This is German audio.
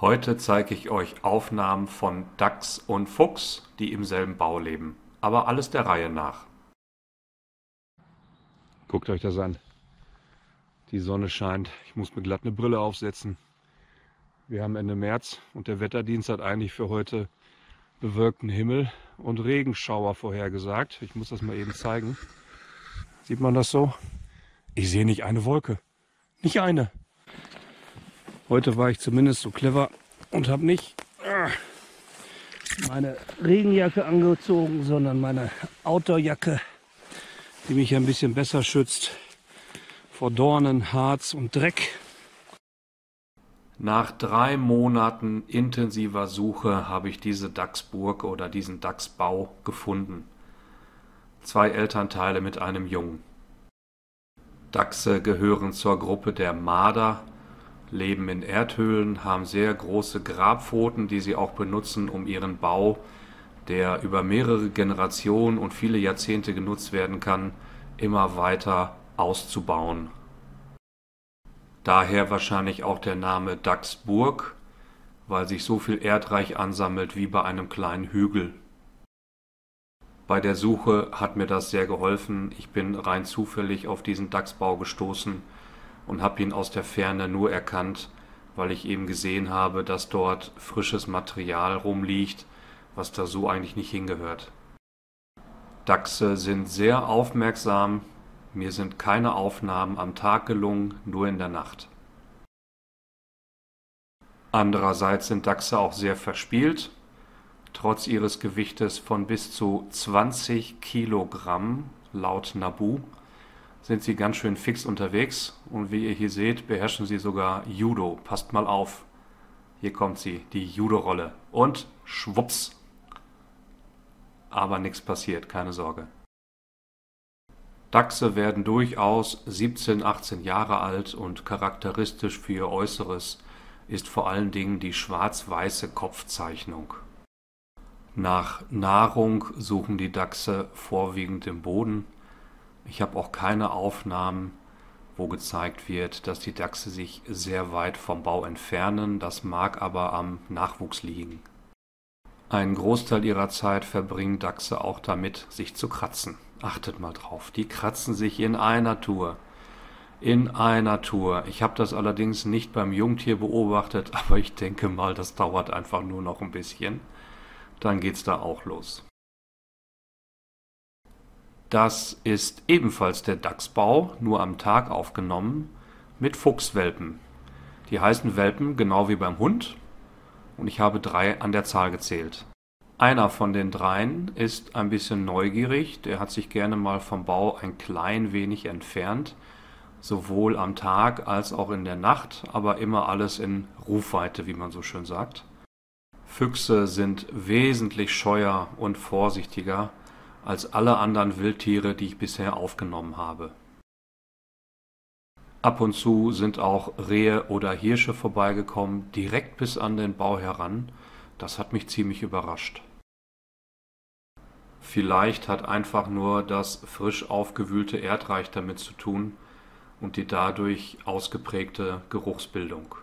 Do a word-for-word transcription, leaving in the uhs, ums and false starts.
Heute zeige ich euch Aufnahmen von Dachs und Fuchs, die im selben Bau leben, aber alles der Reihe nach. Guckt euch das an. Die Sonne scheint. Ich muss mir glatt eine Brille aufsetzen. Wir haben Ende März und der Wetterdienst hat eigentlich für heute bewölkten Himmel und Regenschauer vorhergesagt. Ich muss das mal eben zeigen. Sieht man das so? Ich sehe nicht eine Wolke. Nicht eine. Heute war ich zumindest so clever und habe nicht meine Regenjacke angezogen, sondern meine Outdoorjacke, die mich ein bisschen besser schützt vor Dornen, Harz und Dreck. Nach drei Monaten intensiver Suche habe ich diese Dachsburg oder diesen Dachsbau gefunden. Zwei Elternteile mit einem Jungen. Dachse gehören zur Gruppe der Marder. Leben in Erdhöhlen, haben sehr große Grabpfoten, die sie auch benutzen, um ihren Bau, der über mehrere Generationen und viele Jahrzehnte genutzt werden kann, immer weiter auszubauen. Daher wahrscheinlich auch der Name Dachsburg, weil sich so viel Erdreich ansammelt wie bei einem kleinen Hügel. Bei der Suche hat mir das sehr geholfen. Ich bin rein zufällig auf diesen Dachsbau gestoßen und habe ihn aus der Ferne nur erkannt, weil ich eben gesehen habe, dass dort frisches Material rumliegt, was da so eigentlich nicht hingehört. Dachse sind sehr aufmerksam. Mir sind keine Aufnahmen am Tag gelungen, nur in der Nacht. Andererseits sind Dachse auch sehr verspielt. Trotz ihres Gewichtes von bis zu zwanzig Kilogramm, laut Nabu, sind sie ganz schön fix unterwegs und wie ihr hier seht, beherrschen sie sogar Judo. Passt mal auf. Hier kommt sie, die Judo-Rolle. Und schwupps. Aber nichts passiert, keine Sorge. Dachse werden durchaus siebzehn, achtzehn Jahre alt und charakteristisch für ihr Äußeres ist vor allen Dingen die schwarz-weiße Kopfzeichnung. Nach Nahrung suchen die Dachse vorwiegend im Boden. Ich habe auch keine Aufnahmen, wo gezeigt wird, dass die Dachse sich sehr weit vom Bau entfernen. Das mag aber am Nachwuchs liegen. Einen Großteil ihrer Zeit verbringen Dachse auch damit, sich zu kratzen. Achtet mal drauf, die kratzen sich in einer Tour. In einer Tour. Ich habe das allerdings nicht beim Jungtier beobachtet, aber ich denke mal, das dauert einfach nur noch ein bisschen. Dann geht's da auch los. Das ist ebenfalls der Dachsbau, nur am Tag aufgenommen, mit Fuchswelpen. Die heißen Welpen genau wie beim Hund und ich habe drei an der Zahl gezählt. Einer von den dreien ist ein bisschen neugierig, der hat sich gerne mal vom Bau ein klein wenig entfernt, sowohl am Tag als auch in der Nacht, aber immer alles in Rufweite, wie man so schön sagt. Füchse sind wesentlich scheuer und vorsichtiger als alle anderen Wildtiere, die ich bisher aufgenommen habe. Ab und zu sind auch Rehe oder Hirsche vorbeigekommen, direkt bis an den Bau heran. Das hat mich ziemlich überrascht. Vielleicht hat einfach nur das frisch aufgewühlte Erdreich damit zu tun und die dadurch ausgeprägte Geruchsbildung.